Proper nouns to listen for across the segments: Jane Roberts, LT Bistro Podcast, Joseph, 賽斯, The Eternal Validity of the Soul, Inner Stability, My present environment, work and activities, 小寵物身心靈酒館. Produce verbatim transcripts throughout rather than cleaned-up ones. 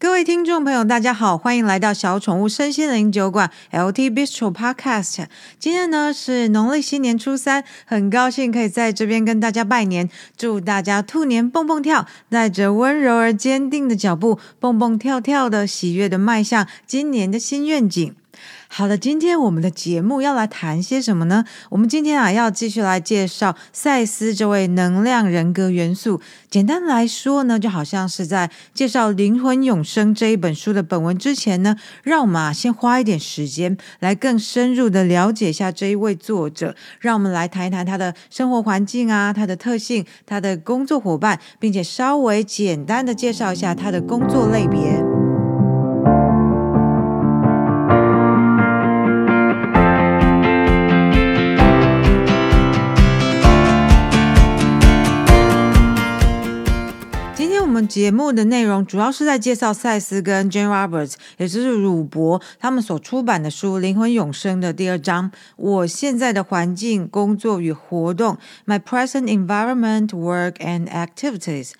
各位听众朋友大家好，欢迎来到小宠物身心灵酒馆 L T Bistro Podcast。 今天呢是农历新年初三，很高兴可以在这边跟大家拜年，祝大家兔年蹦蹦跳，带着温柔而坚定的脚步，蹦蹦跳跳的喜悦的迈向今年的新愿景。好的，今天我们的节目要来谈些什么呢？我们今天啊要继续来介绍赛斯这位能量人格元素。简单来说呢，就好像是在介绍《灵魂永生》这一本书的本文之前呢，让我们啊先花一点时间来更深入的了解一下这一位作者，让我们来谈一谈他的生活环境啊，他的特性，他的工作伙伴，并且稍微简单的介绍一下他的工作类别。节目的内容主要是在介绍赛斯跟 Jane Roberts， 也就是鲁伯他们所出版的书《灵魂永生》的第二章，我现在的环境、工作与活动 My present environment, work and activities。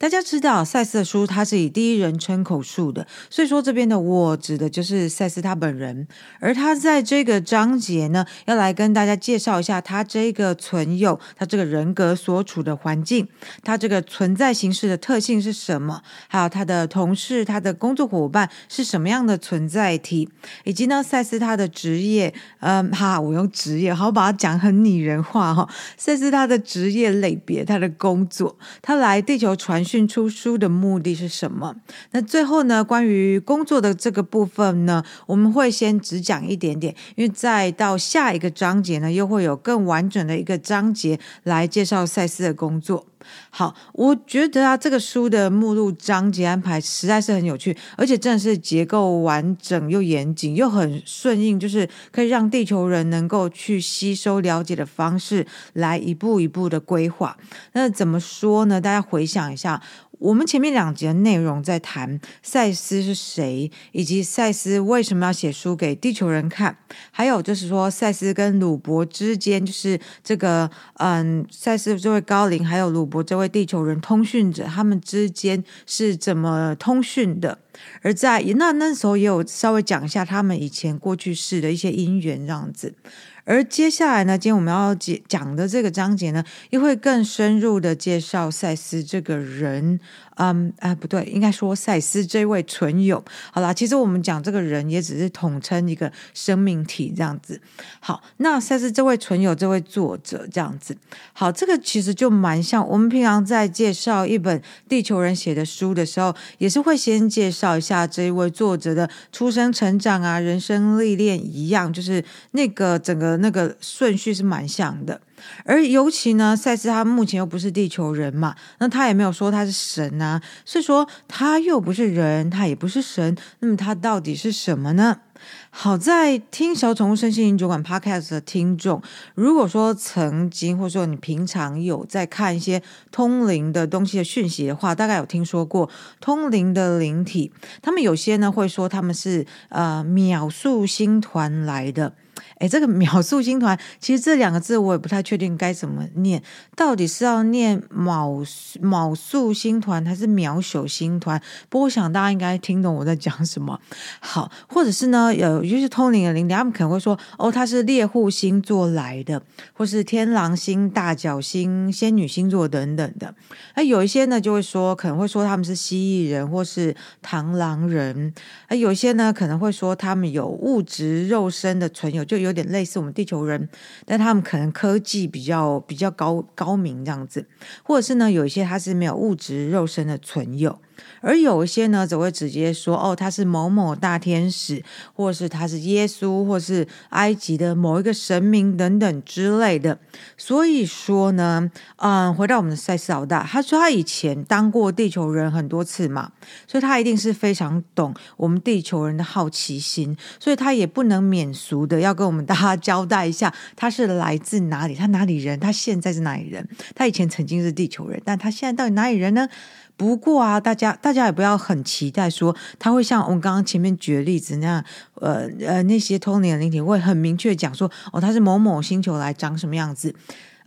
大家知道赛斯的书它是以第一人称口述的，所以说这边的我指的就是赛斯他本人。而他在这个章节呢要来跟大家介绍一下他这个存有，他这个人格所处的环境，他这个存在形式的特性是什么，还有他的同事、他的工作伙伴是什么样的存在体，以及呢赛斯他的职业。嗯，哈，我用职业好把它讲很拟人化哈、哦。赛斯他的职业类别，他的工作，他来地球传讯出书的目的是什么？那最后呢，关于工作的这个部分呢，我们会先只讲一点点，因为再到下一个章节呢，又会有更完整的一个章节来介绍赛斯的工作。好，我觉得啊，这个书的目录章节安排实在是很有趣，而且真的是结构完整又严谨，又很顺应，就是可以让地球人能够去吸收了解的方式来一步一步的规划。那怎么说呢？大家回想一下，我们前面两集的内容在谈赛斯是谁，以及赛斯为什么要写书给地球人看，还有就是说赛斯跟鲁伯之间，就是这个嗯，赛斯这位高龄还有鲁伯这位地球人通讯者，他们之间是怎么通讯的。而在那那时候也有稍微讲一下他们以前过去世的一些因缘这样子。而接下来呢，今天我们要讲的这个章节呢，也会更深入的介绍赛斯这个人。嗯啊，不对，应该说赛斯这位存有。好啦，其实我们讲这个人也只是统称一个生命体这样子。好，那赛斯这位存有，这位作者这样子。好，这个其实就蛮像我们平常在介绍一本地球人写的书的时候，也是会先介绍一下这一位作者的出生、成长啊、人生历练一样，就是那个整个。那个顺序是蛮像的。而尤其呢，赛斯他目前又不是地球人嘛，那他也没有说他是神啊，所以说他又不是人，他也不是神，那么他到底是什么呢？好，在听小宠物身心灵酒馆 Podcast 的听众，如果说曾经或者说你平常有在看一些通灵的东西的讯息的话，大概有听说过通灵的灵体，他们有些呢会说他们是呃秒速星团来的。诶，这个秒速星团，其实这两个字我也不太确定该怎么念，到底是要念卯卯宿星团还是秒宿星团？不过我想大家应该听懂我在讲什么。好，或者是呢，有就是通灵的灵体，他们可能会说，哦，他是猎户星座来的，或是天狼星、大角星、仙女星座等等的。那有一些呢，就会说，可能会说他们是蜥蜴人或是螳螂人。那有一些呢，可能会说他们有物质肉身的存有，就有点类似我们地球人，但他们可能科技比较比较高高明这样子，或者是呢，有一些他是没有物质肉身的存有。而有一些呢，则会直接说，哦，他是某某大天使，或是他是耶稣，或是埃及的某一个神明等等之类的。所以说呢，嗯，回到我们的赛斯老大，他说他以前当过地球人很多次嘛，所以他一定是非常懂我们地球人的好奇心，所以他也不能免俗的要跟我们大家交代一下，他是来自哪里，他哪里人，他现在是哪里人，他以前曾经是地球人，但他现在到底哪里人呢？不过啊，大家大家也不要很期待说他会像我们刚刚前面举的例子那样，呃呃，那些通灵的灵体会很明确讲说，哦，他是某某星球来，长什么样子。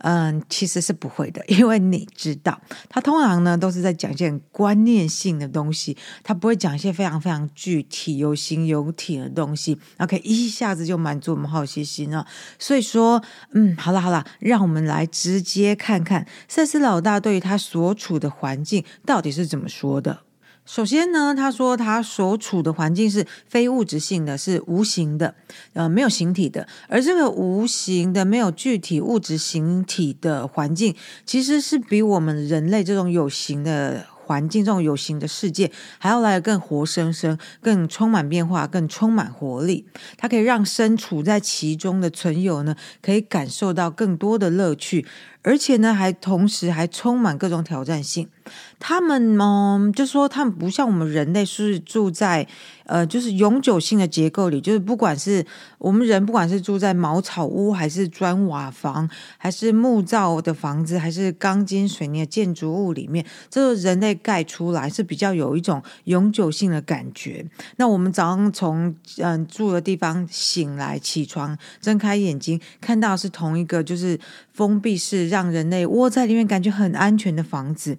嗯，其实是不会的，因为你知道他通常呢都是在讲一些很观念性的东西，他不会讲一些非常非常具体有形有体的东西，然后可以一下子就满足我们好奇心啊。所以说嗯，好了好了，让我们来直接看看赛斯老大对于他所处的环境到底是怎么说的。首先呢，他说他所处的环境是非物质性的，是无形的，呃，没有形体的。而这个无形的、没有具体物质形体的环境，其实是比我们人类这种有形的环境，这种有形的世界还要来得更活生生，更充满变化，更充满活力。它可以让身处在其中的存有呢，可以感受到更多的乐趣，而且呢还同时还充满各种挑战性。他们嗯，就说他们不像我们人类是住在呃，就是永久性的结构里，就是不管是我们人不管是住在茅草屋还是砖瓦房还是木造的房子还是钢筋水泥的建筑物里面，这人类盖出来是比较有一种永久性的感觉。那我们早上从嗯住的地方醒来，起床睁开眼睛看到是同一个就是封闭式让人类窝在里面感觉很安全的房子，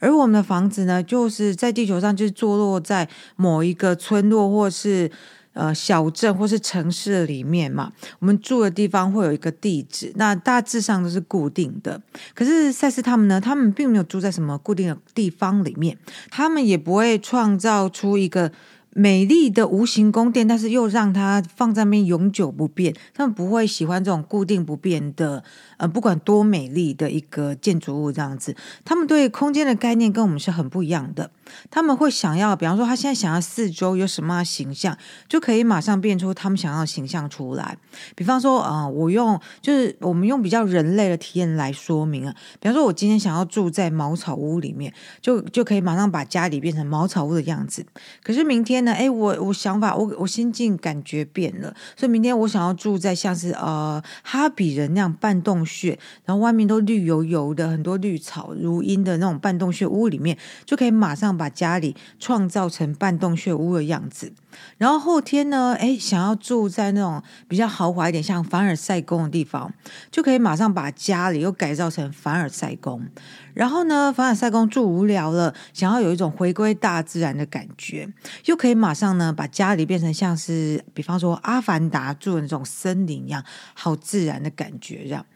而我们的房子呢就是在地球上就是坐落在某一个村落或是呃小镇或是城市里面嘛，我们住的地方会有一个地址，那大致上都是固定的。可是赛斯他们呢，他们并没有住在什么固定的地方里面，他们也不会创造出一个美丽的无形宫殿，但是又让它放在那边永久不变。他们不会喜欢这种固定不变的呃，不管多美丽的一个建筑物这样子。他们对空间的概念跟我们是很不一样的，他们会想要，比方说他现在想要四周有什么形象，就可以马上变出他们想要的形象出来。比方说啊、呃，我用就是我们用比较人类的体验来说明啊，比方说我今天想要住在茅草屋里面，就就可以马上把家里变成茅草屋的样子。可是明天呢，哎，我我想法我我心境感觉变了，所以明天我想要住在像是呃哈比人那样半洞穴，然后外面都绿油油的，很多绿草如茵的那种半洞穴屋里面，就可以马上把家里创造成半洞穴屋的样子。然后后天呢，哎，想要住在那种比较豪华一点，像凡尔赛宫的地方，就可以马上把家里又改造成凡尔赛宫。然后呢，凡尔赛宫住无聊了，想要有一种回归大自然的感觉，又可以马上呢把家里变成像是，比方说《阿凡达》住的那种森林一样，好自然的感觉这样。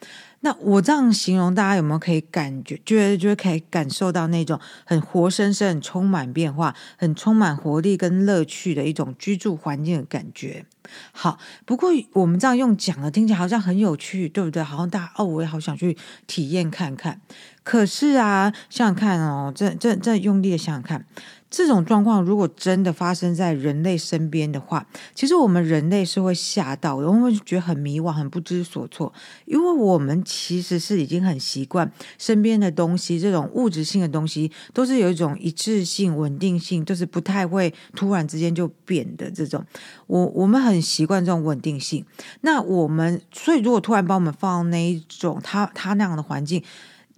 那我这样形容，大家有没有可以感觉，觉得就可以感受到那种很活生生、很充满变化、很充满活力跟乐趣的一种居住环境的感觉？好，不过我们这样用讲了，听起来好像很有趣，对不对？好像大家哦，我也好想去体验看看。可是啊，想想看哦，这这这用力的想想看。这种状况如果真的发生在人类身边的话，其实我们人类是会吓到的，我们会觉得很迷惘，很不知所措，因为我们其实是已经很习惯身边的东西，这种物质性的东西都是有一种一致性、稳定性，就是不太会突然之间就变的这种，我我们很习惯这种稳定性。那我们所以如果突然把我们放到那一种他他那样的环境，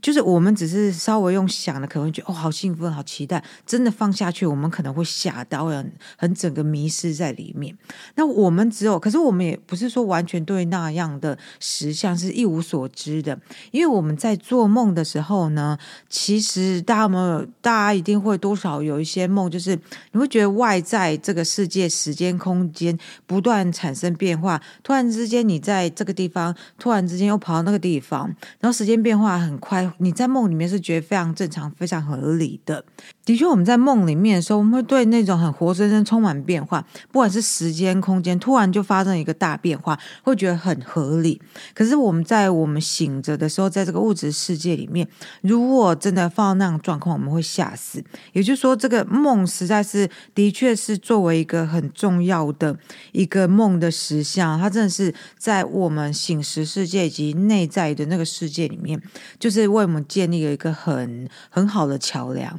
就是我们只是稍微用想的，可能会觉得哦，好兴奋，好期待。真的放下去，我们可能会吓到，很很整个迷失在里面。那我们只有，可是我们也不是说完全对那样的实相是一无所知的，因为我们在做梦的时候呢，其实大家有没有，大家一定会多少有一些梦，就是你会觉得外在这个世界、时间、空间不断产生变化，突然之间你在这个地方，突然之间又跑到那个地方，然后时间变化很快。你在梦里面是觉得非常正常、非常合理的。的确，我们在梦里面的时候，我们会对那种很活生生、充满变化，不管是时间、空间，突然就发生一个大变化，会觉得很合理。可是我们在我们醒着的时候，在这个物质世界里面，如果真的放到那种状况，我们会吓死。也就是说，这个梦实在是，的确是作为一个很重要的一个梦的实相，它真的是在我们醒时世界以及内在的那个世界里面，就是为我们建立了一个很很好的桥梁。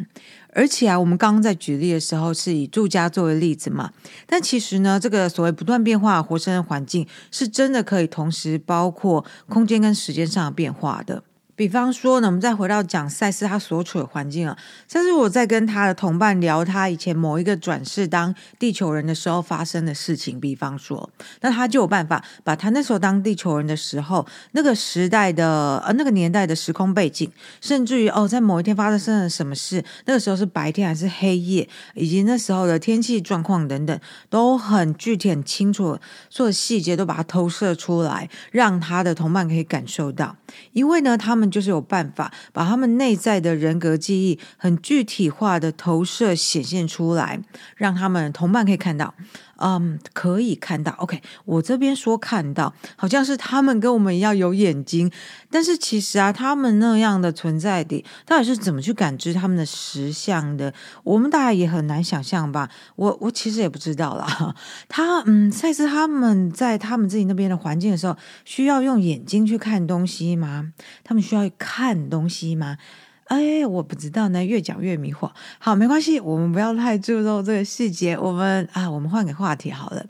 而且啊，我们刚刚在举例的时候是以住家作为例子嘛，但其实呢，这个所谓不断变化、活生生的环境，是真的可以同时包括空间跟时间上的变化的。比方说呢，我们再回到讲赛斯他所处的环境啊，赛斯我在跟他的同伴聊他以前某一个转世当地球人的时候发生的事情，比方说，那他就有办法把他那时候当地球人的时候那个时代的呃那个年代的时空背景，甚至于哦在某一天发生了什么事，那个时候是白天还是黑夜，以及那时候的天气状况等等，都很具体很清楚，所有细节都把它投射出来，让他的同伴可以感受到，因为呢他们就是有办法把他们内在的人格记忆很具体化的投射显现出来，让他们同伴可以看到，嗯，可以看到 OK， 我这边说看到好像是他们跟我们一样有眼睛，但是其实啊他们那样的存在的到底是怎么去感知他们的实相的，我们大家也很难想象吧，我我其实也不知道啦。他嗯，赛斯他们在他们自己那边的环境的时候需要用眼睛去看东西吗？他们需要看东西吗？哎，我不知道呢，越讲越迷惑。好，没关系，我们不要太注重这个细节，我们啊，我们换个话题好了。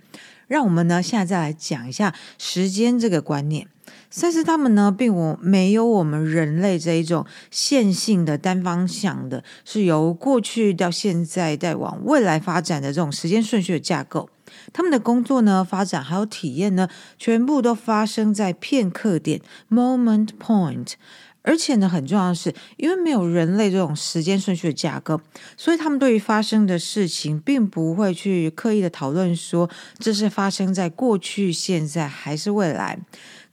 让我们呢，现在再来讲一下时间这个观念。赛斯他们呢，并我没有我们人类这一种线性的单方向的，是由过去到现在再往未来发展的这种时间顺序的架构。他们的工作呢、发展还有体验呢，全部都发生在片刻点 （moment point）。而且呢，很重要的是，因为没有人类这种时间顺序的架构，所以他们对于发生的事情，并不会去刻意的讨论说这是发生在过去、现在还是未来。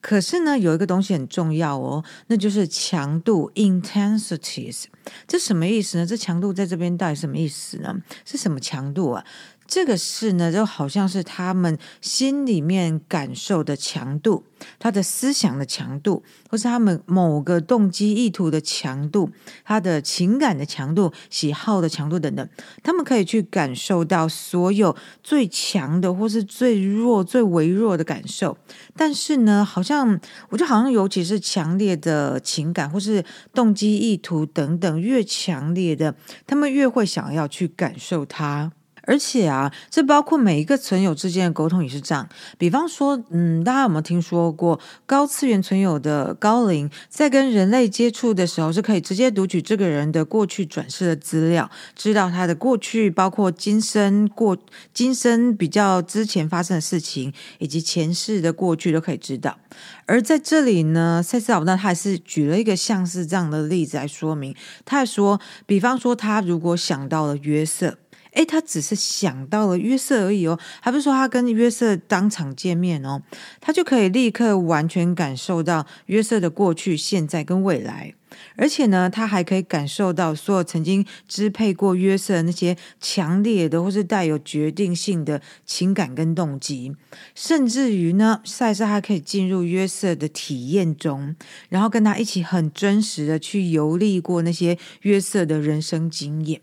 可是呢，有一个东西很重要哦，那就是强度 （intensities）。这什么意思呢？这强度在这边到底什么意思呢？是什么强度啊？这个事呢，就好像是他们心里面感受的强度，他的思想的强度，或是他们某个动机意图的强度，他的情感的强度，喜好的强度等等，他们可以去感受到所有最强的或是最弱最微弱的感受。但是呢，好像我就好像尤其是强烈的情感或是动机意图等等，越强烈的他们越会想要去感受它。而且啊，这包括每一个存有之间的沟通也是这样。比方说，嗯，大家有没有听说过高次元存有的高灵，在跟人类接触的时候，是可以直接读取这个人的过去转世的资料，知道他的过去，包括今生过今生比较之前发生的事情，以及前世的过去都可以知道。而在这里呢，赛斯老大他还是举了一个像是这样的例子来说明。他还说，比方说，他如果想到了约瑟。诶，他只是想到了约瑟而已哦，还不是说他跟约瑟当场见面哦，他就可以立刻完全感受到约瑟的过去、现在跟未来。而且呢，他还可以感受到所有曾经支配过约瑟的那些强烈的或是带有决定性的情感跟动机，甚至于呢，赛斯还可以进入约瑟的体验中，然后跟他一起很真实的去游历过那些约瑟的人生经验。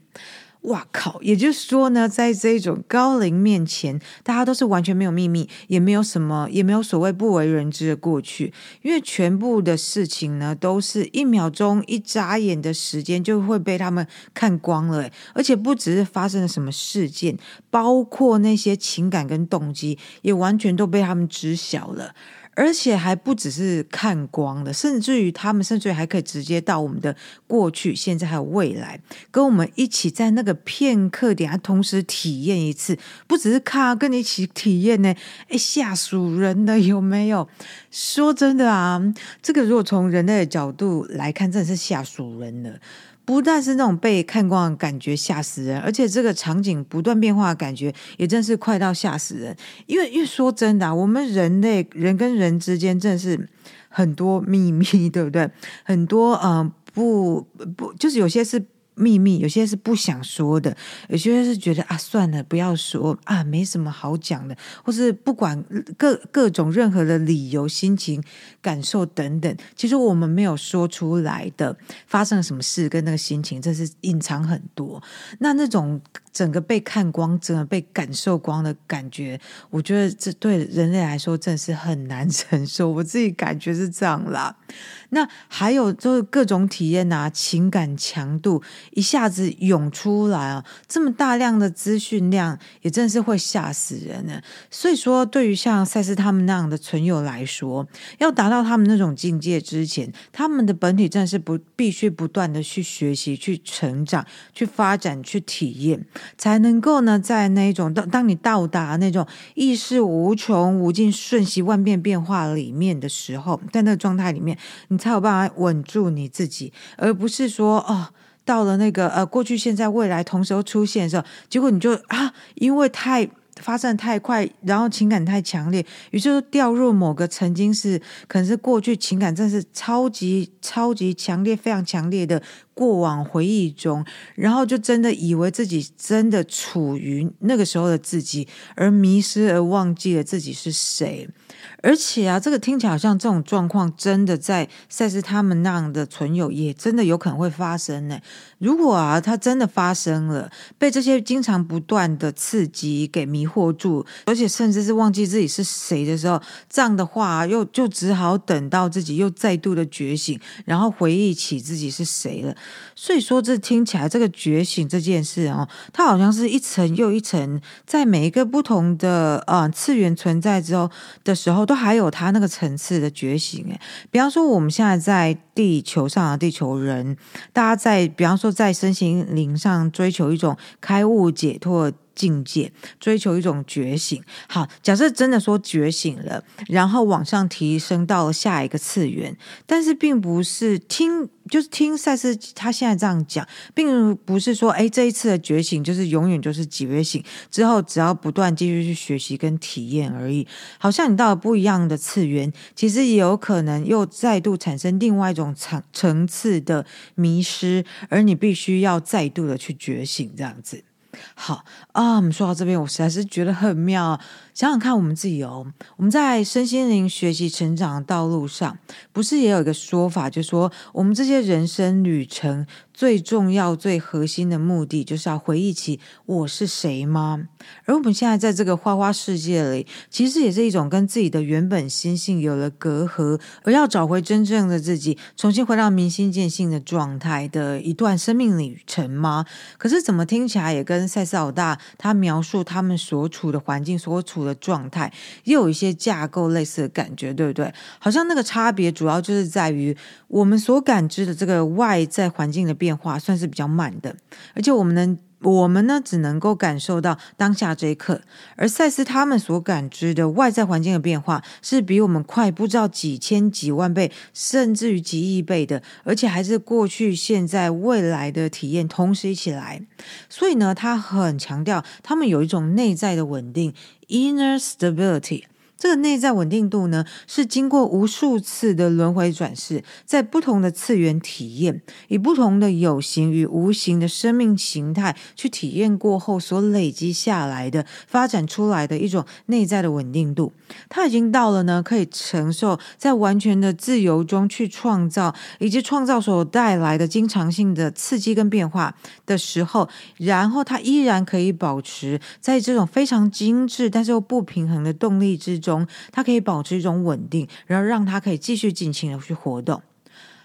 哇靠！也就是说呢，在这种高龄面前，大家都是完全没有秘密，也没有什么，也没有所谓不为人知的过去，因为全部的事情呢，都是一秒钟一眨眼的时间就会被他们看光了。而且不只是发生了什么事件，包括那些情感跟动机，也完全都被他们知晓了。而且还不只是看光的，甚至于他们甚至于还可以直接到我们的过去、现在还有未来，跟我们一起在那个片刻点同时体验一次，不只是看啊，跟你一起体验呢，哎，吓死人的，有没有？说真的啊，这个如果从人类的角度来看，真的是吓死人的。不但是那种被看光的感觉吓死人，而且这个场景不断变化的感觉也真是快到吓死人。因为因为说真的啊，我们人类人跟人之间真的是很多秘密，对不对？很多嗯、呃、不不就是有些是秘密，有些是不想说的，有些是觉得啊算了不要说啊没什么好讲的，或是不管各各种任何的理由、心情、感受等等，其实我们没有说出来的发生了什么事跟那个心情，这是隐藏很多。那那种整个被看光、整个被感受光的感觉，我觉得这对人类来说真的是很难承受，我自己感觉是这样啦。那还有就是各种体验啊，情感强度一下子涌出来啊，这么大量的资讯量也真的是会吓死人呢。所以说对于像赛斯他们那样的存友来说，要达到他们那种境界之前，他们的本体真的是不必须不断的去学习、去成长、去发展、去体验，才能够呢在那种当你到达那种意识无穷无尽、瞬息万变变化里面的时候，在那个状态里面，你才有办法稳住你自己，而不是说哦，到了那个呃过去、现在、未来同时都出现的时候，结果你就啊，因为太发展太快，然后情感太强烈，于是掉入某个曾经是可能是过去情感真是超级超级强烈、非常强烈的过往回忆中，然后就真的以为自己真的处于那个时候的自己，而迷失而忘记了自己是谁。而且啊，这个听起来好像这种状况真的在赛斯他们那样的存有也真的有可能会发生呢。如果啊，它真的发生了，被这些经常不断的刺激给迷惑住，而且甚至是忘记自己是谁的时候，这样的话、啊、又就只好等到自己又再度的觉醒，然后回忆起自己是谁了。所以说这听起来这个觉醒这件事哦，它好像是一层又一层，在每一个不同的呃次元存在之后的时候，都还有它那个层次的觉醒。诶，比方说我们现在在地球上的地球人，大家在比方说在身心灵上追求一种开悟解脱境界，追求一种觉醒。好，假设真的说觉醒了，然后往上提升到了下一个次元，但是并不是听就是听赛斯他现在这样讲，并不是说哎这一次的觉醒就是永远就是觉醒之后只要不断继续去学习跟体验而已。好像你到了不一样的次元，其实也有可能又再度产生另外一种层次的迷失，而你必须要再度的去觉醒这样子。好啊，我们说到这边，我实在是觉得很妙。想想看，我们自己哦，我们在身心灵学习成长的道路上，不是也有一个说法，就是说我们这些人生旅程最重要、最核心的目的，就是要回忆起我是谁吗？而我们现在在这个花花世界里，其实也是一种跟自己的原本心性有了隔阂，而要找回真正的自己，重新回到明心见性的状态的一段生命旅程吗？可是怎么听起来也跟赛斯老大他描述他们所处的环境、所处的状态，也有一些架构类似的感觉，对不对？好像那个差别主要就是在于我们所感知的这个外在环境的变化变化算是比较慢的，而且我们能我们呢只能够感受到当下这一刻，而赛斯他们所感知的外在环境的变化是比我们快不知道几千几万倍甚至于几亿倍的，而且还是过去现在未来的体验同时一起来。所以呢他很强调他们有一种内在的稳定 Inner Stability，这个内在稳定度呢，是经过无数次的轮回转世，在不同的次元体验，以不同的有形与无形的生命形态去体验过后所累积下来的、发展出来的一种内在的稳定度。它已经到了呢，可以承受在完全的自由中去创造，以及创造所带来的经常性的刺激跟变化的时候，然后它依然可以保持在这种非常精致但是又不平衡的动力之中。中，它可以保持一种稳定，然后让它可以继续尽情的去活动。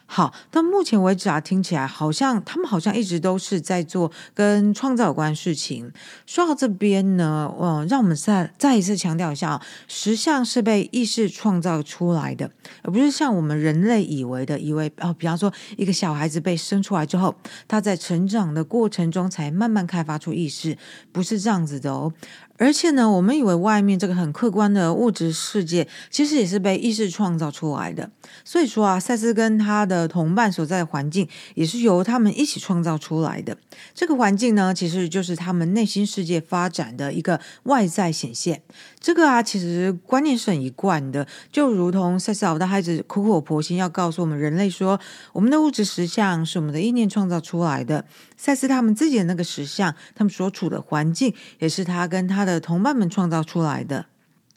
好，到目前为止啊，听起来好像他们好像一直都是在做跟创造有关的事情。说到这边呢，嗯，让我们再再一次强调一下啊，实相是被意识创造出来的，而不是像我们人类以为的，以为哦，比方说一个小孩子被生出来之后，他在成长的过程中才慢慢开发出意识，不是这样子的哦。而且呢，我们以为外面这个很客观的物质世界，其实也是被意识创造出来的。所以说啊，赛斯跟他的同伴所在的环境，也是由他们一起创造出来的。这个环境呢，其实就是他们内心世界发展的一个外在显现。这个啊，其实观念是很一贯的，就如同赛斯老大他一直苦口婆心要告诉我们人类说，我们的物质实相是我们的意念创造出来的。赛斯他们自己的那个实相，他们所处的环境，也是他跟他的同伴们创造出来的。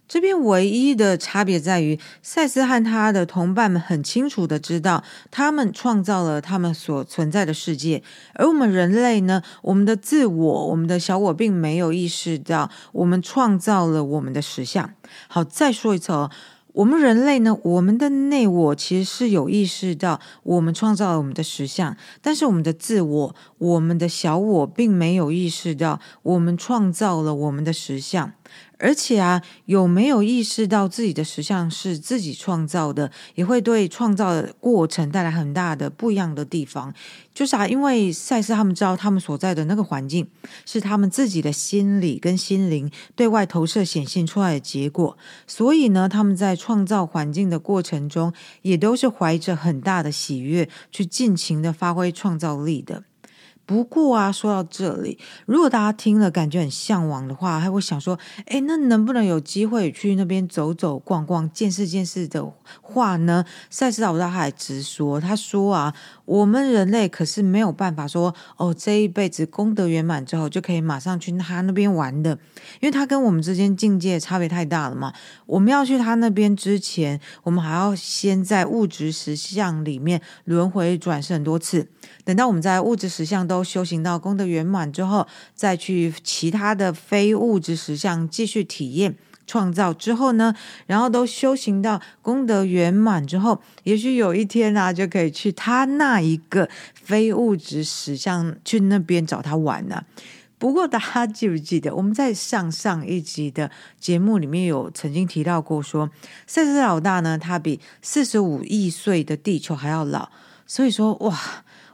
这边唯一的差别在于，赛斯和他的同伴们很清楚的知道，他们创造了他们所存在的世界，而我们人类呢，我们的自我，我们的小我并没有意识到我们创造了我们的实相。好，再说一次哦，我们人类呢，我们的内我其实是有意识到我们创造了我们的实相，但是我们的自我，我们的小我并没有意识到我们创造了我们的实相。而且啊，有没有意识到自己的实相是自己创造的，也会对创造的过程带来很大的不一样的地方。就是啊，因为赛斯他们知道他们所在的那个环境是他们自己的心理跟心灵对外投射显现出来的结果，所以呢，他们在创造环境的过程中也都是怀着很大的喜悦去尽情的发挥创造力的。不过啊，说到这里，如果大家听了感觉很向往的话，还会想说，诶，那能不能有机会去那边走走逛逛，见识见识的话呢？赛斯老大还直说，他说啊，我们人类可是没有办法说哦，这一辈子功德圆满之后就可以马上去他那边玩的，因为他跟我们之间境界差别太大了嘛。我们要去他那边之前，我们还要先在物质实相里面轮回转世很多次，等到我们在物质实相都修行到功德圆满之后，再去其他的非物质实相继续体验创造之后呢，然后都修行到功德圆满之后，也许有一天啊，就可以去他那一个非物质实相，去那边找他玩啊。不过大家记不记得我们在上上一集的节目里面有曾经提到过说，赛斯老大呢，他比四十五亿岁的地球还要老，所以说哇，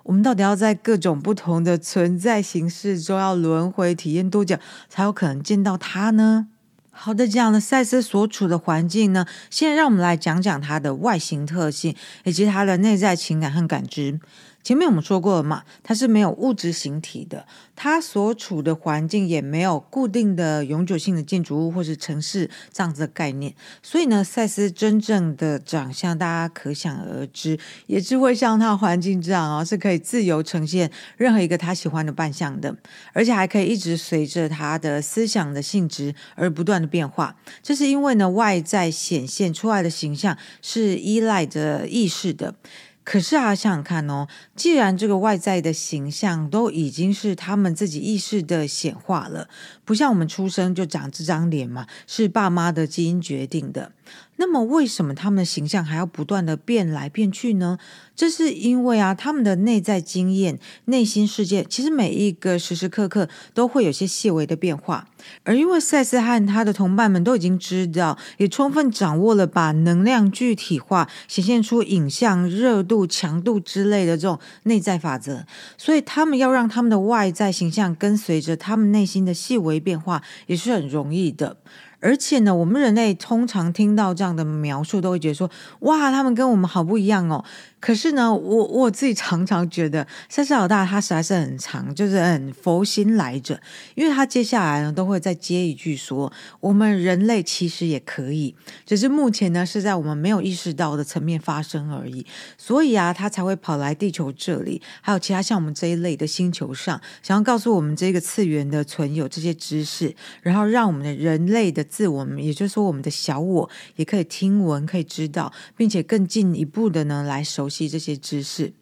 我们到底要在各种不同的存在形式中要轮回体验多久才有可能见到他呢？好的，这样的赛斯所处的环境呢，现在让我们来讲讲他的外形特性以及他的内在情感和感知。前面我们说过了嘛，它是没有物质形体的，它所处的环境也没有固定的永久性的建筑物或是城市这样子的概念，所以呢，赛斯真正的长相大家可想而知，也是会像他环境这样哦，是可以自由呈现任何一个他喜欢的扮相的，而且还可以一直随着他的思想的性质而不断的变化。这是因为呢，外在显现出来的形象是依赖着意识的。可是啊，想想看哦，既然这个外在的形象都已经是他们自己意识的显化了，不像我们出生就长这张脸嘛，是爸妈的基因决定的，那么为什么他们的形象还要不断的变来变去呢？这是因为啊，他们的内在经验、内心世界，其实每一个时时刻刻都会有些细微的变化。而因为赛斯和他的同伴们都已经知道，也充分掌握了把能量具体化，显现出影像、热度、强度之类的这种内在法则，所以他们要让他们的外在形象跟随着他们内心的细微变化也是很容易的。而且呢，我们人类通常听到这样的描述都会觉得说，哇，他们跟我们好不一样哦。可是呢，我我自己常常觉得赛斯老大他实在是很长，就是很佛心来着，因为他接下来呢都会再接一句说，我们人类其实也可以，只是目前呢是在我们没有意识到的层面发生而已。所以啊，他才会跑来地球这里，还有其他像我们这一类的星球上，想要告诉我们这个次元的存有这些知识，然后让我们的人类的自我，也就是说我们的小我，也可以听闻，可以知道，并且更进一步的呢来熟悉这些知识。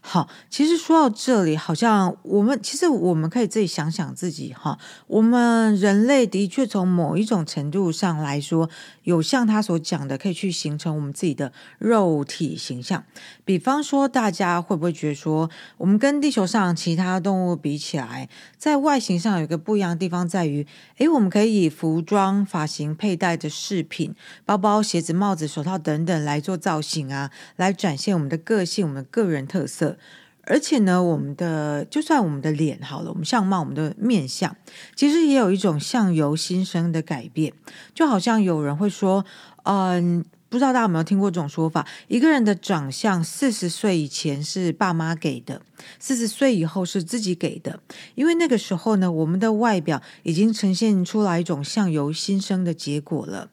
好，其实说到这里，好像我们其实我们可以自己想想自己哈，我们人类的确从某一种程度上来说，有像他所讲的，可以去形成我们自己的肉体形象。比方说，大家会不会觉得说，我们跟地球上其他动物比起来，在外形上有一个不一样的地方在于，诶，我们可以以服装、发型、佩戴的饰品、包包、鞋子、帽子、手套等等来做造型啊，来展现我们的个性、我们的个人特色。而且呢，我们的就算我们的脸好了，我们相貌、我们的面相，其实也有一种相由心生的改变。就好像有人会说，嗯、呃。不知道大家有没有听过这种说法，一个人的长相四十岁以前是爸妈给的，四十岁以后是自己给的，因为那个时候呢，我们的外表已经呈现出来一种相由心生的结果了。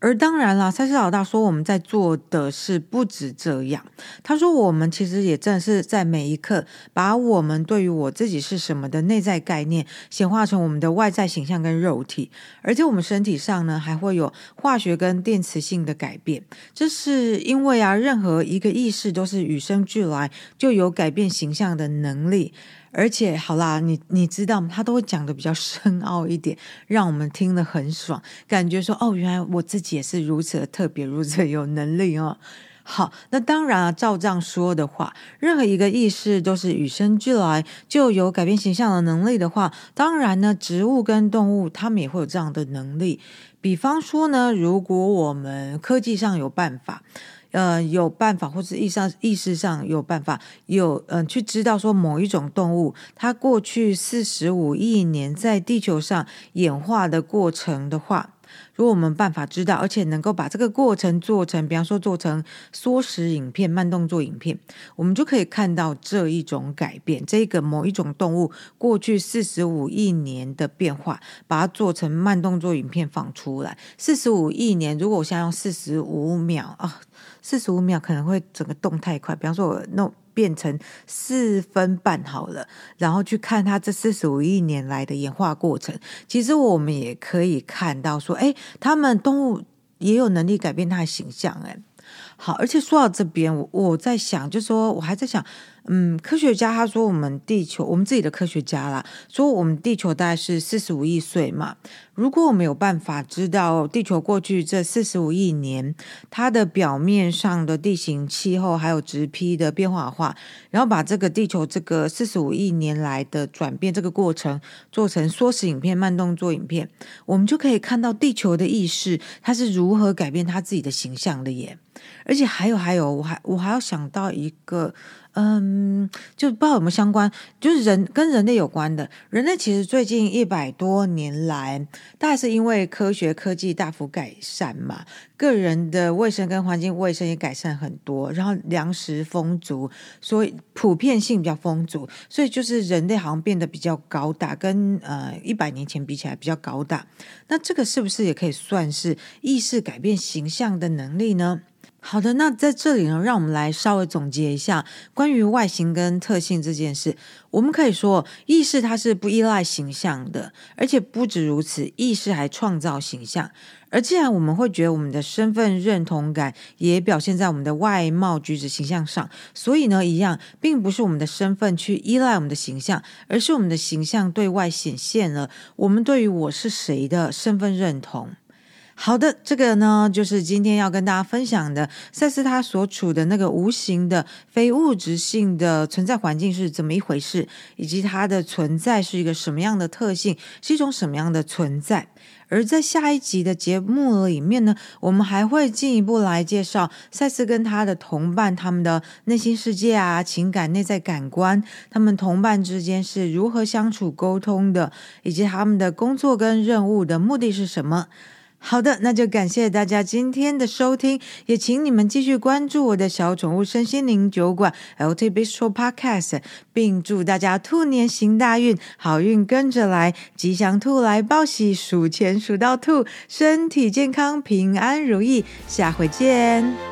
而当然啦，赛斯老大说我们在做的是不止这样，他说我们其实也正是在每一刻把我们对于我自己是什么的内在概念显化成我们的外在形象跟肉体，而且我们身体上呢还会有化学跟电磁性的改变。这是因为啊，任何一个意识都是与生俱来就有改变形象的能力，而且好啦，你你知道吗？他都会讲的比较深奥一点，让我们听得很爽，感觉说哦，原来我自己也是如此的特别，如此的有能力哦。好，那当然啊，照这样说的话，任何一个意识都是与生俱来就有改变形象的能力的话，当然呢，植物跟动物它们也会有这样的能力。比方说呢，如果我们科技上有办法，呃，有办法，或是意识上意识上有办法，有嗯、呃，去知道说某一种动物，它过去四十五亿年在地球上演化的过程的话。如果我们办法知道，而且能够把这个过程做成，比方说做成缩时影片、慢动作影片，我们就可以看到这一种改变，这个某一种动物过去四十五亿年的变化，把它做成慢动作影片放出来。四十五亿年，如果我现在用四十五秒啊，四十五秒可能会整个动太快，比方说我弄。变成四分半好了，然后去看它这四十五亿年来的演化过程。其实我们也可以看到说，哎，他们动物也有能力改变它的形象，哎。好，而且说到这边，我我在想，就是说我还在想，嗯，科学家他说我们地球，我们自己的科学家啦，说我们地球大概是四十五亿岁嘛。如果我们有办法知道地球过去这四十五亿年它的表面上的地形、气候还有植被的变化的话，然后把这个地球这个四十五亿年来的转变这个过程做成缩时影片、慢动作影片，我们就可以看到地球的意识它是如何改变它自己的形象的耶。而且还有还有，我还我还要想到一个，嗯，就不知道有没有相关，就是人跟人类有关的。人类其实最近一百多年来，大概是因为科学科技大幅改善嘛，个人的卫生跟环境卫生也改善很多，然后粮食丰足，所以普遍性比较丰足，所以就是人类好像变得比较高大，跟呃一百年前比起来比较高大。那这个是不是也可以算是意识改变形象的能力呢？好的，那在这里呢，让我们来稍微总结一下关于外形跟特性这件事。我们可以说，意识它是不依赖形象的，而且不止如此，意识还创造形象。而既然我们会觉得我们的身份认同感也表现在我们的外貌、举止、形象上，所以呢，一样，并不是我们的身份去依赖我们的形象，而是我们的形象对外显现了我们对于我是谁的身份认同。好的，这个呢就是今天要跟大家分享的赛斯他所处的那个无形的非物质性的存在环境是怎么一回事，以及它的存在是一个什么样的特性，是一种什么样的存在。而在下一集的节目里面呢，我们还会进一步来介绍赛斯跟他的同伴他们的内心世界啊、情感、内在感官，他们同伴之间是如何相处沟通的，以及他们的工作跟任务的目的是什么。好的，那就感谢大家今天的收听，也请你们继续关注我的小宠物身心灵酒馆 L T Bistro Podcast， 并祝大家兔年行大运，好运跟着来，吉祥兔来报喜，数钱数到兔，身体健康，平安如意，下回见。